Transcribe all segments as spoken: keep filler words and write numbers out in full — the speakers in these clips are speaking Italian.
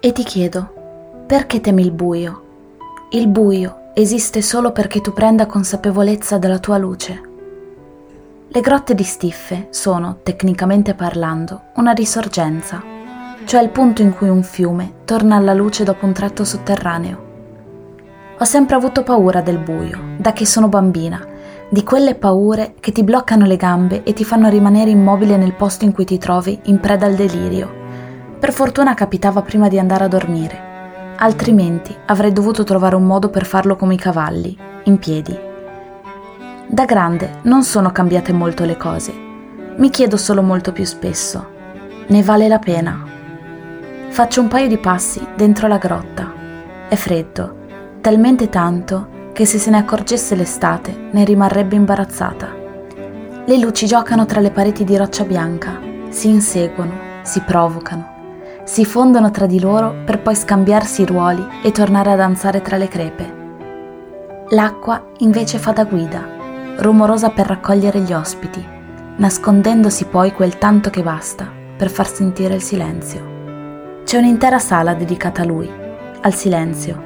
E ti chiedo, perché temi il buio? Il buio esiste solo perché tu prenda consapevolezza della tua luce. Le grotte di Stiffe sono, tecnicamente parlando, una risorgenza, cioè il punto in cui un fiume torna alla luce dopo un tratto sotterraneo. Ho sempre avuto paura del buio, da che sono bambina, di quelle paure che ti bloccano le gambe e ti fanno rimanere immobile nel posto in cui ti trovi in preda al delirio. Per fortuna capitava prima di andare a dormire, altrimenti avrei dovuto trovare un modo per farlo come i cavalli, in piedi. Da grande non sono cambiate molto le cose, mi chiedo solo molto più spesso, ne vale la pena? Faccio un paio di passi dentro la grotta, è freddo, talmente tanto che se se ne accorgesse l'estate ne rimarrebbe imbarazzata. Le luci giocano tra le pareti di roccia bianca, si inseguono, si provocano, si fondono tra di loro per poi scambiarsi i ruoli e tornare a danzare tra le crepe. L'acqua invece fa da guida, rumorosa per raccogliere gli ospiti, nascondendosi poi quel tanto che basta per far sentire il silenzio. C'è un'intera sala dedicata a lui, al silenzio,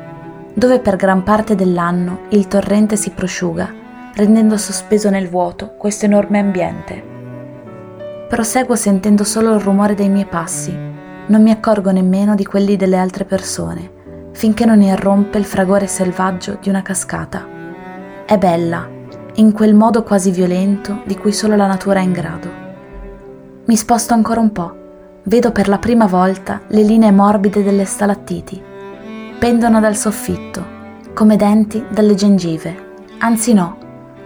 dove per gran parte dell'anno il torrente si prosciuga, rendendo sospeso nel vuoto questo enorme ambiente. Proseguo sentendo solo il rumore dei miei passi, non mi accorgo nemmeno di quelli delle altre persone, finché non irrompe il fragore selvaggio di una cascata. È bella, in quel modo quasi violento di cui solo la natura è in grado. Mi sposto ancora un po', vedo per la prima volta le linee morbide delle stalattiti. Pendono dal soffitto, come denti dalle gengive, anzi no,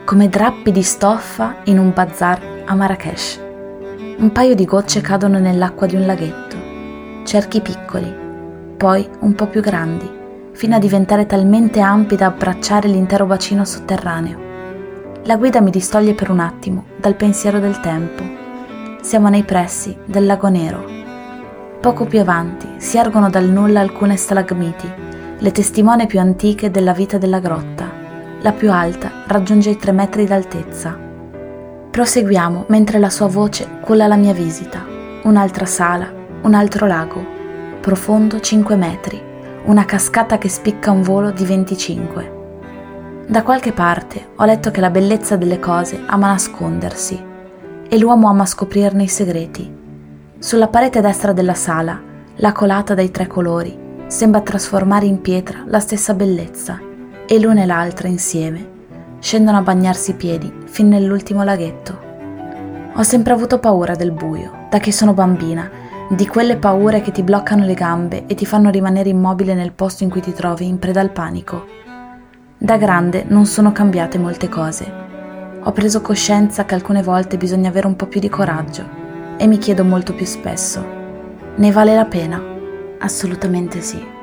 come drappi di stoffa in un bazar a Marrakech. Un paio di gocce cadono nell'acqua di un laghetto, cerchi piccoli, poi un po' più grandi, fino a diventare talmente ampi da abbracciare l'intero bacino sotterraneo. La guida mi distoglie per un attimo dal pensiero del tempo. Siamo nei pressi del Lago Nero. Poco più avanti si ergono dal nulla alcune stalagmiti, le testimone più antiche della vita della grotta. La più alta raggiunge i tre metri d'altezza. Proseguiamo mentre la sua voce culla la mia visita. Un'altra sala, un altro lago, profondo cinque metri, una cascata che spicca un volo di venticinque. Da qualche parte ho letto che la bellezza delle cose ama nascondersi e l'uomo ama scoprirne i segreti. Sulla parete destra della sala, la colata dai tre colori sembra trasformare in pietra la stessa bellezza e l'una e l'altra insieme scendono a bagnarsi i piedi fin nell'ultimo laghetto. Ho sempre avuto paura del buio, da che sono bambina, di quelle paure che ti bloccano le gambe e ti fanno rimanere immobile nel posto in cui ti trovi in preda al panico. Da grande non sono cambiate molte cose. Ho preso coscienza che alcune volte bisogna avere un po' più di coraggio e mi chiedo molto più spesso: ne vale la pena? Assolutamente sì.